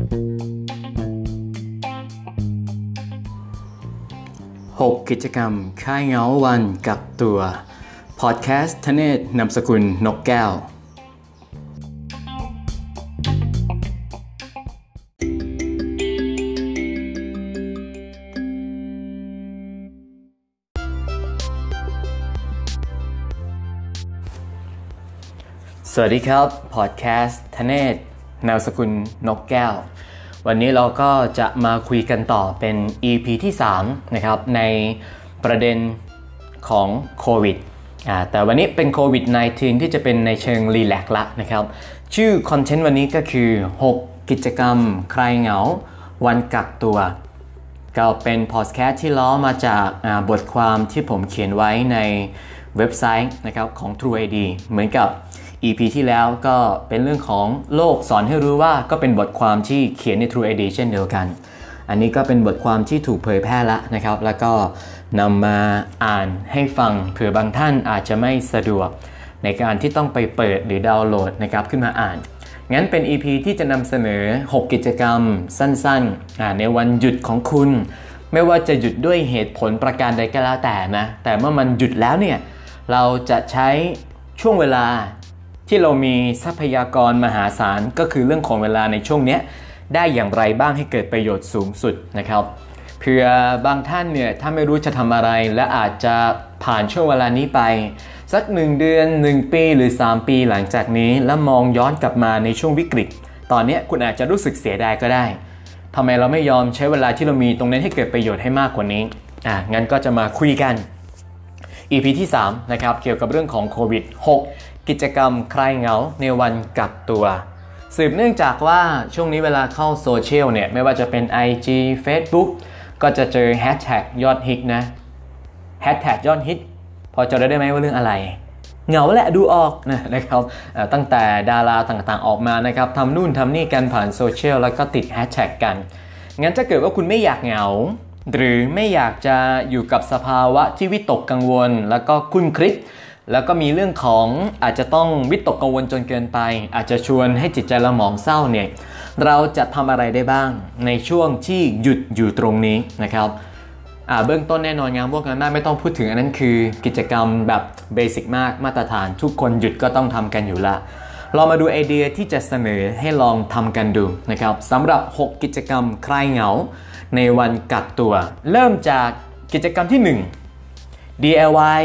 6 กิจกรรมค่ายเงาวันกักตัวพอดแคสต์ธเนศ นามสกุลนกแก้วสวัสดีครับพอดแคสต์ธเนศ นามสกุลนกแก้ววันนี้เราก็จะมาคุยกันต่อเป็น EP ที่ 3 นะครับในประเด็นของโควิดแต่วันนี้เป็นโควิด -19 ที่จะเป็นในเชิงรีแลกซ์ละนะครับชื่อคอนเทนต์วันนี้ก็คือ6 กิจกรรมคลายเหงาวันกักตัวก็เป็นพอดแคสต์ที่ล้อมาจากบทความที่ผมเขียนไว้ในเว็บไซต์นะครับของ trueid เหมือนกับ EP ที่แล้วก็เป็นเรื่องของโลกสอนให้รู้ว่าก็เป็นบทความที่เขียนใน trueid เช่นเดียวกันอันนี้ก็เป็นบทความที่ถูกเผยแพร่แล้วนะครับแล้วก็นำมาอ่านให้ฟังเผื่อบางท่านอาจจะไม่สะดวกในการที่ต้องไปเปิดหรือดาวน์โหลดนะครับขึ้นมาอ่านงั้นเป็น EP ที่จะนำเสนอ6 กิจกรรมสั้นๆในวันหยุดของคุณไม่ว่าจะหยุดด้วยเหตุผลประการใดก็แล้วแต่นะแต่เมื่อมันหยุดแล้วเนี่ยเราจะใช้ช่วงเวลาที่เรามีทรัพยากรมหาศาลก็คือเรื่องของเวลาในช่วงนี้ได้อย่างไรบ้างให้เกิดประโยชน์สูงสุดนะครับเผื่อบางท่านเนี่ยถ้าไม่รู้จะทำอะไรและอาจจะผ่านช่วงเวลานี้ไปสัก1เดือน1ปีหรือ3ปีหลังจากนี้แล้วมองย้อนกลับมาในช่วงวิกฤตตอนนี้คุณอาจจะรู้สึกเสียดายก็ได้ทำไมเราไม่ยอมใช้เวลาที่เรามีตรงนั้นให้เกิดประโยชน์ให้มากกว่านี้งั้นก็จะมาคุยกัน EP ที่3นะครับเกี่ยวกับเรื่องของโควิด6กิจกรรมคลายเหงาในวันกักตัวสืบเนื่องจากว่าช่วงนี้เวลาเข้าโซเชียลเนี่ยไม่ว่าจะเป็น IG Facebook ก็จะเจอแฮชแท็กยอดฮิตนะแฮชแท็กยอดฮิตพอจะได้ไหมว่าเรื่องอะไรเหงาแหละดูออกนะครับตั้งแต่ดาราต่างๆออกมานะครับทำนู่นทำนี่กันผ่านโซเชียลแล้วก็ติดแฮชแท็กกันงั้นถ้าเกิดว่าคุณไม่อยากเหงาหรือไม่อยากจะอยู่กับสภาวะที่วิตกกังวลแล้วก็คุ้นคิดแล้วก็มีเรื่องของอาจจะต้องวิตกกังวลจนเกินไปอาจจะชวนให้จิตใจเราหมองเศร้าเนี่ยเราจะทำอะไรได้บ้างในช่วงที่หยุดอยู่ตรงนี้นะครับเบื้องต้นแน่นอนงานพวกนั้นไม่ต้องพูดถึงอันนั้นคือกิจกรรมแบบเบสิกมากมาตรฐานทุกคนหยุดก็ต้องทำกันอยู่ละเรามาดูไอเดียที่จะเสนอให้ลองทำกันดูนะครับสำหรับ6กิจกรรมคลายเหงาในวันกักตัวเริ่มจากกิจกรรมที่ 1 DIY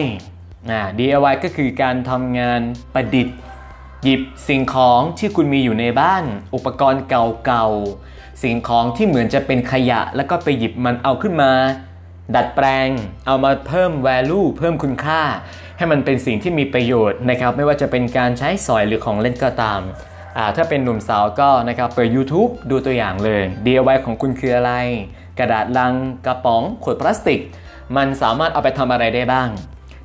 DIY ก็คือการทำงานประดิษฐ์หยิบสิ่งของที่คุณมีอยู่ในบ้านอุปกรณ์เก่าๆสิ่งของที่เหมือนจะเป็นขยะแล้วก็ไปหยิบมันเอาขึ้นมาดัดแปลงเอามาเพิ่ม value เพิ่มคุณค่าให้มันเป็นสิ่งที่มีประโยชน์นะครับไม่ว่าจะเป็นการใช้สอยหรือของเล่นก็ตามถ้าเป็นหนุ่มสาวก็นะครับเปิด YouTube ดูตัวอย่างเลย DIY ของคุณคืออะไรกระดาษลังกระป๋องขวดพลาสติกมันสามารถเอาไปทำอะไรได้บ้าง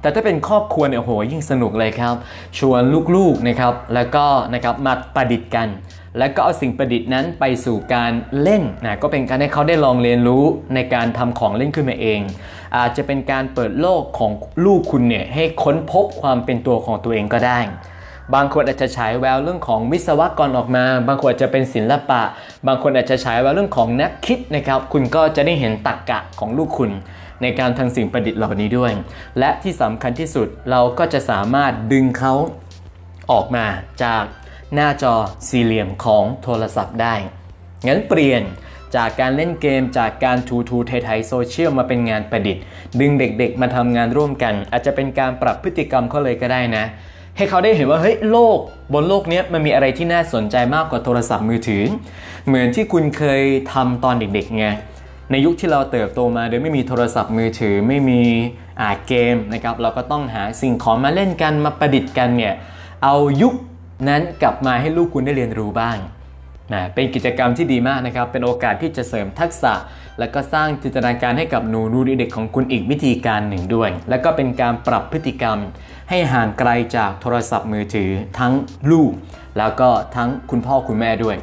แต่ถ้าเป็นครอบครัวเนี่ยโหยิ่งสนุกเลยครับชวนลูกๆนะครับแล้วก็นะครับมาประดิษฐ์กันแล้วก็เอาสิ่งประดิษฐ์นั้นไปสู่การเล่นก็เป็นการให้เขาได้ลองเรียนรู้ในการทำของเล่นขึ้นมาเองอาจจะเป็นการเปิดโลกของลูกคุณเนี่ยให้ค้นพบความเป็นตัวของตัวเองก็ได้บางคนอาจจะฉายแววเรื่องของวิศวกรออกมาบางคนอาจจะเป็นศิลปะบางคนอาจจะฉายแววเรื่องของนักคิดนะครับคุณก็จะได้เห็นตรรกะของลูกคุณในการทำสิ่งประดิษฐ์เหล่านี้ด้วยและที่สำคัญที่สุดเราก็จะสามารถดึงเขาออกมาจากหน้าจอสี่เหลี่ยมของโทรศัพท์ได้งั้นเปลี่ยนจากการเล่นเกมจากการถูไถโซเชียลมาเป็นงานประดิษฐ์ดึงเด็กๆมาทำงานร่วมกันอาจจะเป็นการปรับพฤติกรรมเขาเลยก็ได้นะให้เขาได้เห็นว่าเฮ้ยโลกบนโลกนี้มันมีอะไรที่น่าสนใจมากกว่าโทรศัพท์มือถือเหมือนที่คุณเคยทำตอนเด็กๆไงในยุคที่เราเติบโตมาโดยไม่มีโทรศัพท์มือถือไม่มีเกมนะครับเราก็ต้องหาสิ่งของมาเล่นกันมาประดิษฐ์กันเนี่ยเอายุคนั้นกลับมาให้ลูกคุณได้เรียนรู้บ้างเป็นกิจกรรมที่ดีมากนะครับเป็นโอกาสที่จะเสริมทักษะและก็สร้างจินตนาการให้กับหนูเด็กของคุณอีกวิธีการหนึ่งด้วยและก็เป็นการปรับพฤติกรรมให้ห่างไกลจากโทรศัพท์มือถือทั้งลูกแล้วก็ทั้งคุณพ่อคุณแม่ด้วย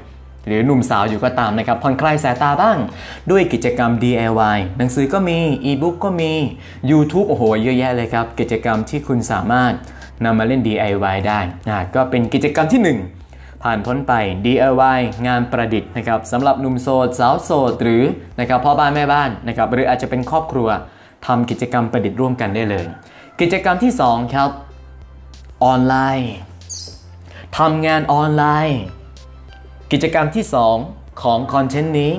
หรือหนุ่มสาวอยู่ก็ตามนะครับผ่อนคลายสายตาบ้างด้วยกิจกรรม DIY หนังสือก็มีอีบุ๊กก็มี YouTube โอ้โหเยอะแยะเลยครับกิจกรรมที่คุณสามารถนำมาเล่น DIY ได้ก็เป็นกิจกรรมที่ 1 ผ่านพ้นไป DIY งานประดิษฐ์นะครับสำหรับหนุ่มโสดสาวโสดหรือนะครับพ่อบ้านแม่บ้านนะครับหรืออาจจะเป็นครอบครัวทำกิจกรรมประดิษฐ์ร่วมกันได้เลยกิจกรรมที่2ครับออนไลน์ทำงานออนไลน์กิจกรรมที่2ของคอนเทนต์นี้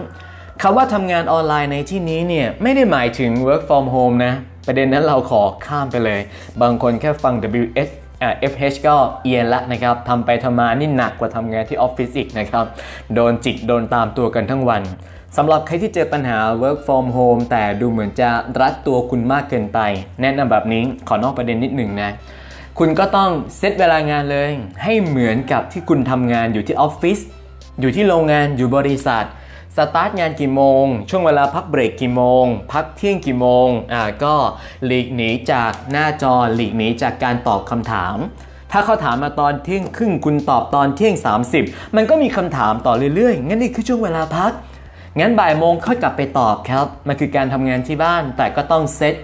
คำว่าทำงานออนไลน์ในที่นี้เนี่ยไม่ได้หมายถึง work from home นะประเด็นนั้นเราขอข้ามไปเลยบางคนแค่ฟัง WFH ก็เอียนละนะครับทำไปทำมานี่หนักกว่าทำงานที่ออฟฟิศอีกนะครับโดนจิกโดนตามตัวกันทั้งวันสำหรับใครที่เจอปัญหา work from home แต่ดูเหมือนจะรัดตัวคุณมากเกินไปแนะนำแบบนี้ขอนอกประเด็นนิดหนึ่งนะคุณก็ต้องเซตเวลางานเลยให้เหมือนกับที่คุณทำงานอยู่ที่ออฟฟิศอยู่ที่โรงงานอยู่บริษัทสตาร์ทงานกี่โมงช่วงเวลาพักเบรกกี่โมงพักเที่ยงกี่โมงก็หลีกหนีจากหน้าจอหลีกหนีจากการตอบคำถามถ้าเขาถามมาตอนเที่ยงครึ่งคุณตอบตอนเที่ยง30มันก็มีคำถามต่อเรื่อยๆงั้นนี่คือช่วงเวลาพักงั้นบ่ายโมงค่อยกลับไปตอบครับมันคือการทำงานที่บ้านแต่ก็ต้องเซต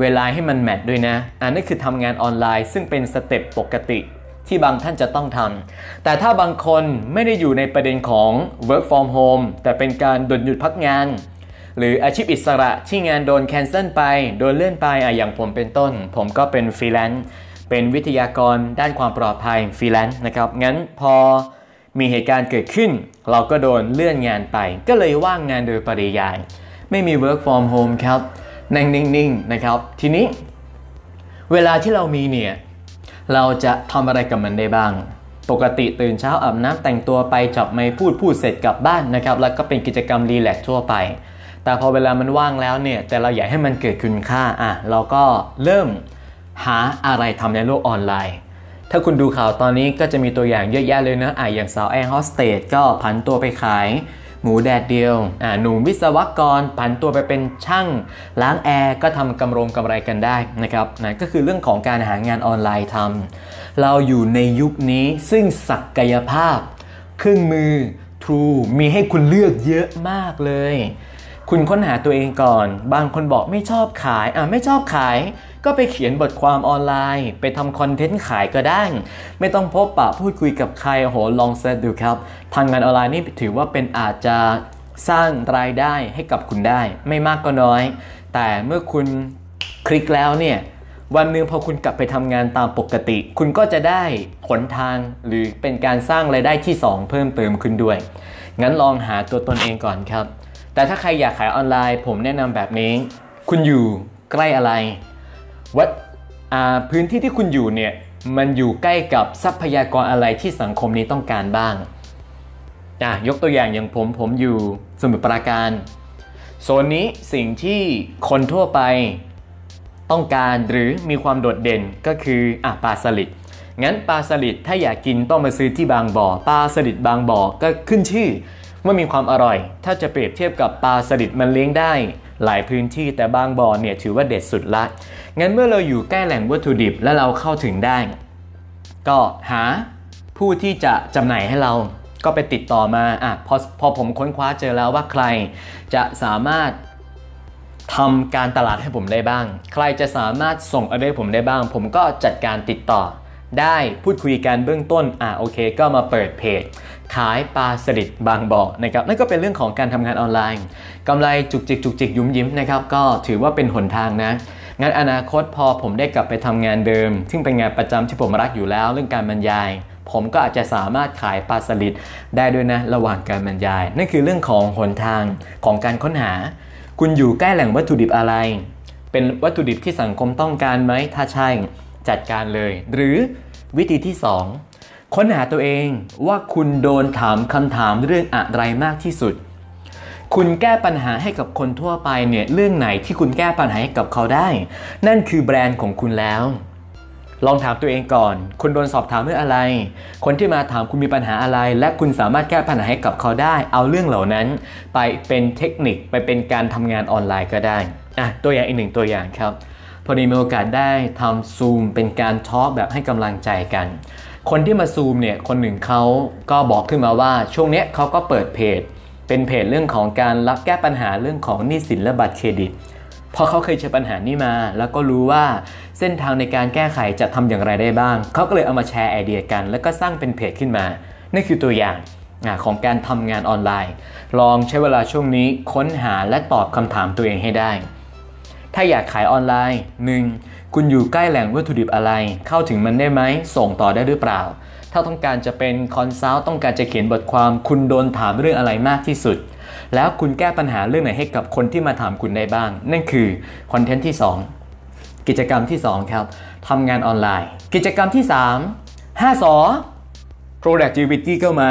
เวลาให้มันแมทด้วยนะนั่นคือทำงานออนไลน์ซึ่งเป็นสเต็ปปกติที่บางท่านจะต้องทำแต่ถ้าบางคนไม่ได้อยู่ในประเด็นของ work from home แต่เป็นการโดนหยุดพักงานหรืออาชีพอิสระที่งานโดนแคนเซิลไปโดนเลื่อนไปอย่างผมเป็นต้นผมก็เป็นฟรีแลนซ์เป็นวิทยากรด้านความปลอดภัยฟรีแลนซ์นะครับงั้นพอมีเหตุการณ์เกิดขึ้นเราก็โดนเลื่อนงานไปก็เลยว่างงานโดยปริยายไม่มี work from home ครับนั่งนิ่งๆนะครับทีนี้เวลาที่เรามีเนี่ยเราจะทำอะไรกับมันได้บ้างปกติตื่นเช้าอาบน้ำแต่งตัวไปจับไมค์พูดเสร็จกลับบ้านนะครับแล้วก็เป็นกิจกรรมรีแลกซ์ทั่วไปแต่พอเวลามันว่างแล้วเนี่ยแต่เราอยากให้มันเกิดคุณค่าเราก็เริ่มหาอะไรทำในโลกออนไลน์ถ้าคุณดูข่าวตอนนี้ก็จะมีตัวอย่างเยอะแยะเลยนะอย่างสาวแอร์โฮสเตสก็ผันตัวไปขายหมูแดดเดียวหนุ่มวิศวกรผันตัวไปเป็นช่างล้างแอร์ก็ทำกำไรกันได้นะครับนะก็คือเรื่องของการหางานออนไลน์ทำเราอยู่ในยุคนี้ซึ่งศักยภาพเครื่องมือ True มีให้คุณเลือกเยอะมากเลยคุณค้นหาตัวเองก่อนบางคนบอกไม่ชอบขายไม่ชอบขายก็ไปเขียนบทความออนไลน์ไปทำคอนเทนต์ขายก็ได้ไม่ต้องพบปะพูดคุยกับใครลองเสิร์ชดูครับทางงานออนไลน์นี่ถือว่าเป็นอาจจะสร้างรายได้ให้กับคุณได้ไม่มากก็น้อยแต่เมื่อคุณคลิกแล้วเนี่ยวันนึงพอคุณกลับไปทำงานตามปกติคุณก็จะได้ผลทางหรือเป็นการสร้างรายได้ที่2เพิ่มเติมขึ้นด้วยงั้นลองหาตัวตนเองก่อนครับแต่ถ้าใครอยากขายออนไลน์ผมแนะนำแบบนี้คุณอยู่ใกล้อะไรวัดพื้นที่ที่คุณอยู่เนี่ยมันอยู่ใกล้กับทรัพยากรอะไรที่สังคมนี้ต้องการบ้างยกตัวอย่างอย่างผมอยู่สมุทรปราการโซนนี้สิ่งที่คนทั่วไปต้องการหรือมีความโดดเด่นก็คือปลาสลิดงั้นปลาสลิดถ้าอยากกินต้องมาซื้อที่บางบ่อปลาสลิดบางบ่อก็ขึ้นชื่อว่ามีความอร่อยถ้าจะเปรียบเทียบกับปลาสลิดมันเลี้ยงได้หลายพื้นที่แต่บางบ่อเนี่ยถือว่าเด็ดสุดละงั้นเมื่อเราอยู่ใกล้แหล่งวัตถุดิบและเราเข้าถึงได้ก็หาผู้ที่จะจำหน่ายให้เราก็ไปติดต่อมาพอผมค้นคว้าเจอแล้วว่าใครจะสามารถทำการตลาดให้ผมได้บ้างใครจะสามารถส่งออเดอร์ผมได้บ้างผมก็จัดการติดต่อได้พูดคุยกันเบื้องต้นโอเคก็มาเปิดเพจขายปลาสลิดบางบ่อนะครับนั่นก็เป็นเรื่องของการทำงานออนไลน์กำไรจุกจิกยุ่มยิ้มนะครับก็ถือว่าเป็นหนทางนะงั้นอนาคตพอผมได้กลับไปทำงานเดิมซึ่งเป็นงานประจำที่ผมรักอยู่แล้วเรื่องการบรรยายผมก็อาจจะสามารถขายปลาสลิดได้ด้วยนะระหว่างการบรรยายนั่นคือเรื่องของหนทางของการค้นหาคุณอยู่ใกล้แหล่งวัตถุดิบอะไรเป็นวัตถุดิบที่สังคมต้องการไหมถ้าใช่จัดการเลยหรือวิธีที่2ค้นหาตัวเองว่าคุณโดนถามคำถามเรื่องอะไรมากที่สุดคุณแก้ปัญหาให้กับคนทั่วไปเนี่ยเรื่องไหนที่คุณแก้ปัญหาให้กับเขาได้นั่นคือแบรนด์ของคุณแล้วลองถามตัวเองก่อนคุณโดนสอบถามเรื่องอะไรคนที่มาถามคุณมีปัญหาอะไรและคุณสามารถแก้ปัญหาให้กับเขาได้เอาเรื่องเหล่านั้นไปเป็นเทคนิคไปเป็นการทำงานออนไลน์ก็ได้ตัวอย่างอีกหนึ่งตัวอย่างครับพอดีมีโอกาสได้ทำซูมเป็นการทอล์กแบบให้กำลังใจกันคนที่มาซูมเนี่ยคนหนึ่งเขาก็บอกขึ้นมาว่าช่วงนี้เขาก็เปิดเพจเป็นเพจเรื่องของการรับแก้ปัญหาเรื่องของหนี้สินและบัตรเครดิตพอเขาเคยเจอปัญหานี้มาแล้วก็รู้ว่าเส้นทางในการแก้ไขจะทำอย่างไรได้บ้างเขาก็เลยเอามาแชร์ไอเดียกันแล้วก็สร้างเป็นเพจขึ้นมา นี่คือตัวอย่างของการทำงานออนไลน์ลองใช้เวลาช่วงนี้ค้นหาและตอบคำถามตัวเองให้ได้ถ้าอยากขายออนไลน์ 1. คุณอยู่ใกล้แหล่งวัตถุดิบอะไรเข้าถึงมันได้ไหมส่งต่อได้หรือเปล่าถ้าต้องการจะเป็นคอนซัลท์ต้องการจะเขียนบทความคุณโดนถามเรื่องอะไรมากที่สุดแล้วคุณแก้ปัญหาเรื่องไหนให้กับคนที่มาถามคุณได้บ้างนั่นคือคอนเทนต์ที่2กิจกรรมที่2ครับทำงานออนไลน์กิจกรรมที่3 5 ส productivity ก็มา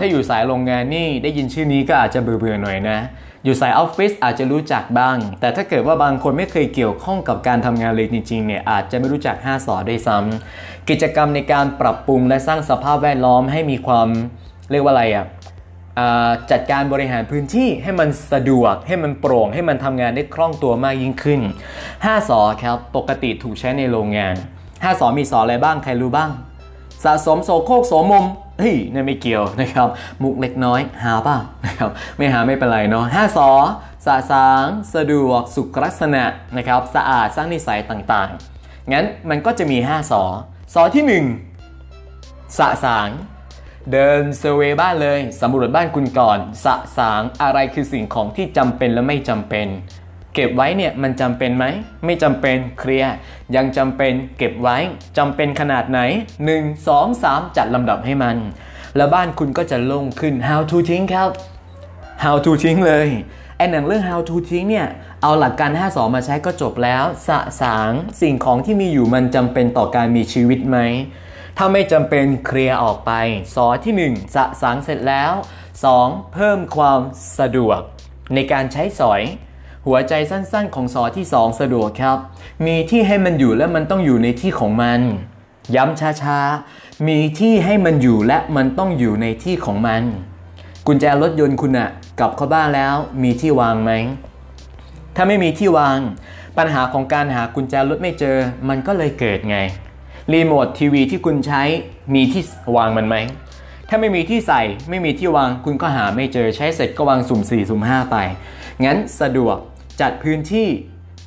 ถ้าอยู่สายโรงงานนี่ได้ยินชื่อนี้ก็อาจจะเบื่อๆหน่อยนะอยู่สายออฟฟิศอาจจะรู้จักบ้างแต่ถ้าเกิดว่าบางคนไม่เคยเกี่ยวข้องกับการทำงานเลยจริงๆเนี่ยอาจจะไม่รู้จัก5 สด้วยซ้ำกิจกรรมในการปรับปรุงและสร้างสภาพแวดล้อมให้มีความเรียกว่าอะไรจัดการบริหารพื้นที่ให้มันสะดวกให้มันโปร่งให้มันทำงานได้คล่องตัวมากยิ่งขึ้น5 สครับปกติถูกใช้ในโรงงาน5 สมีสอะไรบ้างใครรู้บ้างสะสมโสโครกโสมมนี่ไม่เกี่ยวนะครับมุกเล็กน้อยหาป่ะนะครับไม่หาไม่เป็นไรเนาะ5 สสะสางสะดวกสุขลักษณะนะครับสะอาดสร้างนิสัยต่างๆงั้นมันก็จะมี5 สที่1สะสางเดินเซอร์เวย์บ้านเลยสำรวจบ้านคุณก่อนสะสางอะไรคือสิ่งของที่จำเป็นและไม่จำเป็นเก็บไว้เนี่ยมันจำเป็นไหมไม่จำเป็นเคลียร์ยังจำเป็นเก็บไว้จำเป็นขนาดไหน1 2 3จัดลำดับให้มันแล้วบ้านคุณก็จะโล่งขึ้น how to ทิ้งครับ how to ทิ้งเลยไอ้หนังเรื่อง how to ทิ้งเนี่ยเอาหลักการ5 สมาใช้ก็จบแล้วสะสางสิ่งของที่มีอยู่มันจำเป็นต่อการมีชีวิตไหมถ้าไม่จำเป็นเคลียร์ออกไปสที่1สะสางเสร็จแล้ว2เพิ่มความสะดวกในการใช้สอยหัวใจสั้นๆของสที่2สะดวกครับมีที่ให้มันอยู่และมันต้องอยู่ในที่ของมันย้ำช้าๆมีที่ให้มันอยู่และมันต้องอยู่ในที่ของมันกุญแจรถยนต์คุณน่ะกลับเข้าบ้านแล้วมีที่วางไหมถ้าไม่มีที่วางปัญหาของการหากุญแจรถไม่เจอมันก็เลยเกิดไงรีโมททีวีที่คุณใช้มีที่วางมันไหมถ้าไม่มีที่ใส่ไม่มีที่วางคุณก็หาไม่เจอใช้เสร็จก็วางสุ่ม4สุ่ม5ไปงั้นสะดวกจัดพื้นที่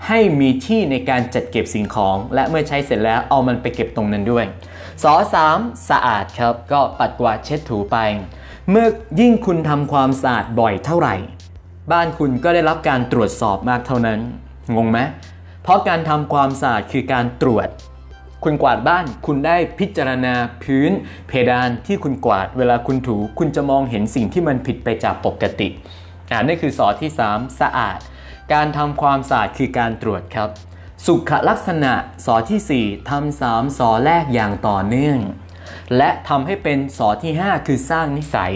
ให้มีที่ในการจัดเก็บสิ่งของและเมื่อใช้เสร็จแล้วเอามันไปเก็บตรงนั้นด้วยส3สะอาดครับก็ปัดกวาดเช็ดถูไปเมื่อยิ่งคุณทำความสะอาดบ่อยเท่าไหร่บ้านคุณก็ได้รับการตรวจสอบมากเท่านั้นงงไหมเพราะการทำความสะอาดคือการตรวจคุณกวาดบ้านคุณได้พิจารณาพื้นเพดานที่คุณกวาดเวลาคุณถูคุณจะมองเห็นสิ่งที่มันผิดไปจากปกตินี่คือสที่3สะอาดการทำความสะอาดคือการตรวจครับสุขลักษณะสที่4ทำ3 สแรกอย่างต่อเนื่องและทำให้เป็นสที่5คือสร้างนิสัย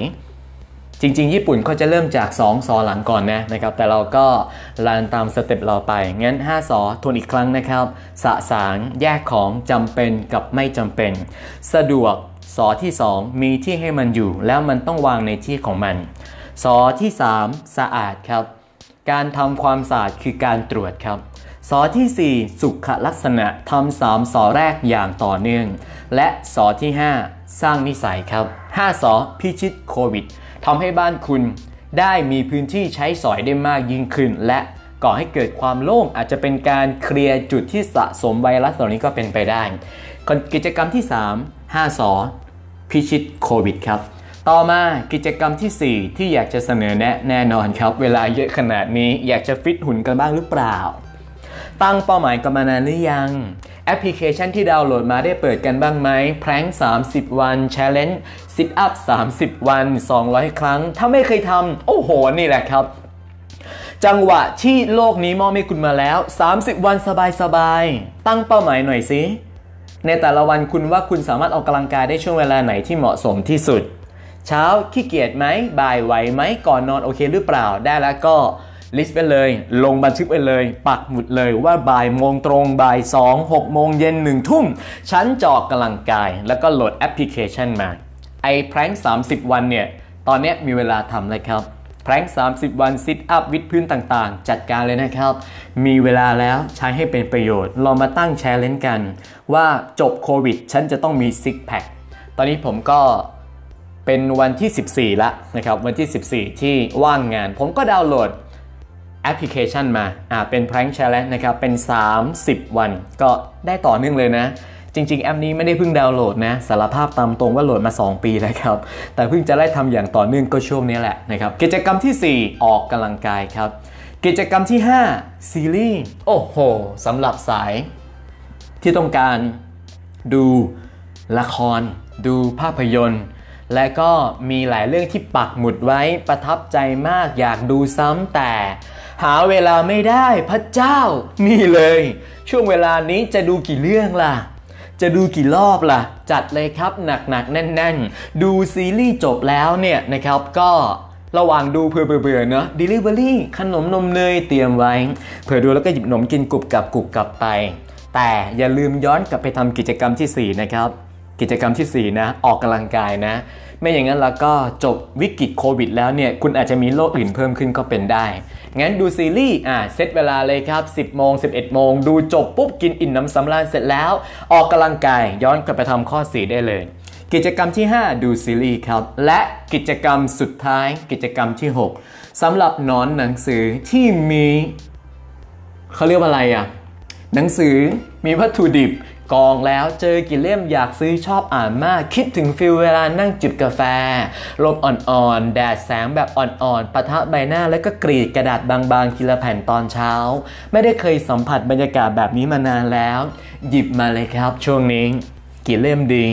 จริงๆญี่ปุ่นเขาจะเริ่มจาก2 สหลังก่อนนะครับแต่เราก็รันตามสเต็ปเราไปงั้น5 สทวนอีกครั้งนะครับสะสางแยกของจำเป็นกับไม่จำเป็นสะดวกสที่2มีที่ให้มันอยู่แล้วมันต้องวางในที่ของมันสที่3สะอาดครับการทำความสะอาดคือการตรวจครับสที่4สุขลักษณะทำ3 สแรกอย่างต่อเนื่องและสที่5สร้างนิสัยครับ5 สพิชิตโควิดทำให้บ้านคุณได้มีพื้นที่ใช้สอยได้มากยิ่งขึ้นและก่อให้เกิดความโล่งอาจจะเป็นการเคลียร์จุดที่สะสมไวรัสเหล่านี้ก็เป็นไปได้กิจกรรมที่3 5 สพิชิตโควิดครับต่อมากิจกรรมที่4ที่อยากจะเสนอแนะแน่นอนครับเวลาเยอะขนาดนี้อยากจะฟิตหุ่นกันบ้างหรือเปล่าตั้งเป้าหมายกันมานานหรือยังแอปพลิเคชันที่ดาวน์โหลดมาได้เปิดกันบ้างไหมแพร้ง30 วัน Challenge Sit Up 30 วัน 200 ครั้งถ้าไม่เคยทำโอ้โหนี่แหละครับจังหวะที่โลกนี้มอบให้คุณมาแล้ว30 วันสบายๆตั้งเป้าหมายหน่อยสิในแต่ละวันคุณว่าคุณสามารถออกกำลังกายได้ช่วงเวลาไหนที่เหมาะสมที่สุดเช้าขี้เกียจไหมบ่ายไหวไหมก่อนนอนโอเคหรือเปล่าได้แล้วก็ลิสต์ไปเลยลงบันทึกไปเลยปักหมุดเลยว่าบ่ายโมงตรงบ่าย2 18:00 น 1 ทุ่มฉันจะออกกำลังกายแล้วก็โหลดแอปพลิเคชันมาไอ้แพร้ง30 วันเนี่ยตอนนี้มีเวลาทำเลยครับแพร้ง30 วันซิทอัพวิดพื้นต่างๆจัดการเลยนะครับมีเวลาแล้วใช้ให้เป็นประโยชน์ลองมาตั้งแชร์เล่นกันว่าจบโควิดฉันจะต้องมีซิกแพคตอนนี้ผมก็เป็นวันที่14ละนะครับวันที่14ที่ว่างงานผมก็ดาวน์โหลดแอปพลิเคชันมาเป็นแพร้งแชร์แล้วนะครับเป็น30 วันก็ได้ต่อเนื่องเลยนะจ ริงๆแอปนี้ไม่ได้เพิ่งดาวน์โหลดนะสารภาพตามตรงว่าโหลดมา2ปีแล้วครับแต่เพิ่งจะได้ทำอย่างต่อเนื่องก็ช่วงนี้แหละนะครับกิจกรรมที่4ออกกำลังกายครับกิจกรรมที่5ซีรีส์โอ้โหสำหรับสายที่ต้องการดูละครดูภาพยนตร์และก็มีหลายเรื่องที่ปักหมุดไว้ประทับใจมากอยากดูซ้ำแต่หาเวลาไม่ได้พระเจ้านี่เลยช่วงเวลานี้จะดูกี่เรื่องล่ะจะดูกี่รอบล่ะจัดเลยครับหนักๆแน่นๆดูซีรีส์จบแล้วเนี่ยนะครับก็ระหว่างดูเผื่อๆเนาะ Delivery ขนมนมเนยเตรียมไว้เผื่อดูแล้วก็หยิบขนมกินกรุบกรับกรุบกรับไปแต่อย่าลืมย้อนกลับไปทำกิจกรรมที่4นะครับกิจกรรมที่4นะออกกำลังกายนะไม่อย่างนั้นแล้วก็จบวิกฤตโควิดแล้วเนี่ยคุณอาจจะมีโรคอื่นเพิ่มขึ้นก็เป็นได้งั้นดูซีรีส์เซตเวลาเลยครับ10 โมง 11 โมงดูจบปุ๊บกินอิ่มน้ำสำราญเสร็จแล้วออกกำลังกายย้อนกลับไปทำข้อ4ได้เลยกิจกรรมที่5ดูซีรีส์ครับและกิจกรรมสุดท้ายกิจกรรมที่6สำหรับหนอนหนังสือที่มีเขาเรียกว่าอะไรหนังสือมีวัตถุดิบกองแล้วเจอกี่เล่มอยากซื้อชอบอ่านมากคิดถึงฟิลเวลานั่งจิบกาแฟลมอ่อนๆแดดแสงแบบอ่อนๆปะทะใบหน้าแล้วก็กรีดกระดาษบางๆทีละแผ่นตอนเช้าไม่ได้เคยสัมผัสบรรยากาศแบบนี้มานานแล้วหยิบมาเลยครับช่วงนี้กี่เล่มดี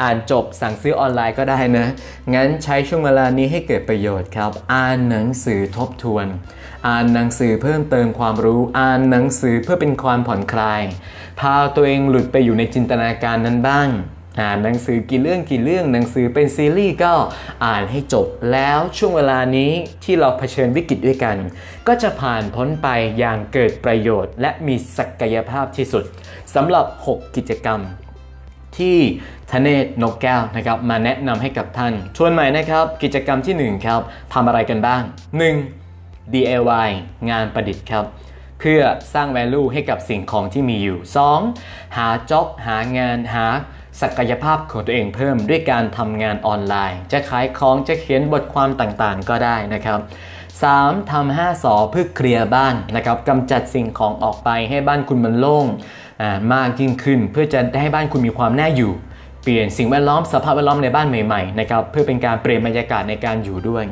อ่านจบสั่งซื้อออนไลน์ก็ได้นะงั้นใช้ช่วงเวลานี้ให้เกิดประโยชน์ครับอ่านหนังสือทบทวนอ่านหนังสือเพิ่มเติมความรู้อ่านหนังสือเพื่อเป็นความผ่อนคลายพาตัวเองหลุดไปอยู่ในจินตนาการนั้นบ้างอ่านหนังสือกี่เรื่องหนังสือเป็นซีรีส์ก็อ่านให้จบแล้วช่วงเวลานี้ที่เราเผชิญวิกฤตด้วยกันก็จะผ่านพ้นไปอย่างเกิดประโยชน์และมีศักยภาพที่สุดสำหรับ6กิจกรรมที่ธเนศ นกแก้วนะครับมาแนะนำให้กับท่านชวนใหม่นะครับกิจกรรมที่1ครับทำอะไรกันบ้าง 1. DIY งานประดิษฐ์ครับเพื่อสร้าง value ให้กับสิ่งของที่มีอยู่ 2. หาจ็อบหางานหาศักยภาพของตัวเองเพิ่มด้วยการทำงานออนไลน์จะขายของจะเขียนบทความต่างๆก็ได้นะครับ 3. ทำ5 สอเพื่อเคลียร์บ้านนะครับกำจัดสิ่งของออกไปให้บ้านคุณมันโล่งมากยิ่งขึ้นเพื่อจะให้บ้านคุณมีความน่าอยู่เปลี่ยนสิ่งแวดล้อมสภาพแวดล้อมในบ้านใหม่ๆนะครับเพื่อเป็นการเปลี่ยนบรรยากาศในการอยู่ด้วย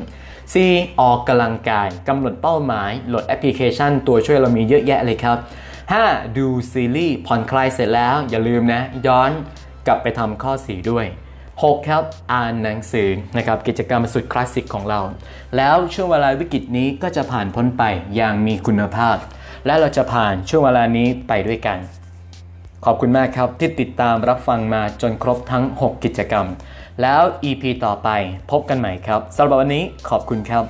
4. ออกกำลังกายกำหนดเป้าหมายโหลดแอปพลิเคชันตัวช่วยเรามีเยอะแยะเลยครับ 5. ดูซีรีส์ผ่อนคลายเสร็จแล้วอย่าลืมนะย้อนกลับไปทำข้อ4ด้วย 6. ครับอ่านหนังสือนะครับกิจกรรมสุดคลาสสิกของเราแล้วช่วงเวลาวิกฤตนี้ก็จะผ่านพ้นไปอย่างมีคุณภาพและเราจะผ่านช่วงเวลานี้ไปด้วยกันขอบคุณมากครับที่ติดตามรับฟังมาจนครบทั้ง6กิจกรรมแล้ว EP ต่อไปพบกันใหม่ครับสำหรับวันนี้ขอบคุณครับ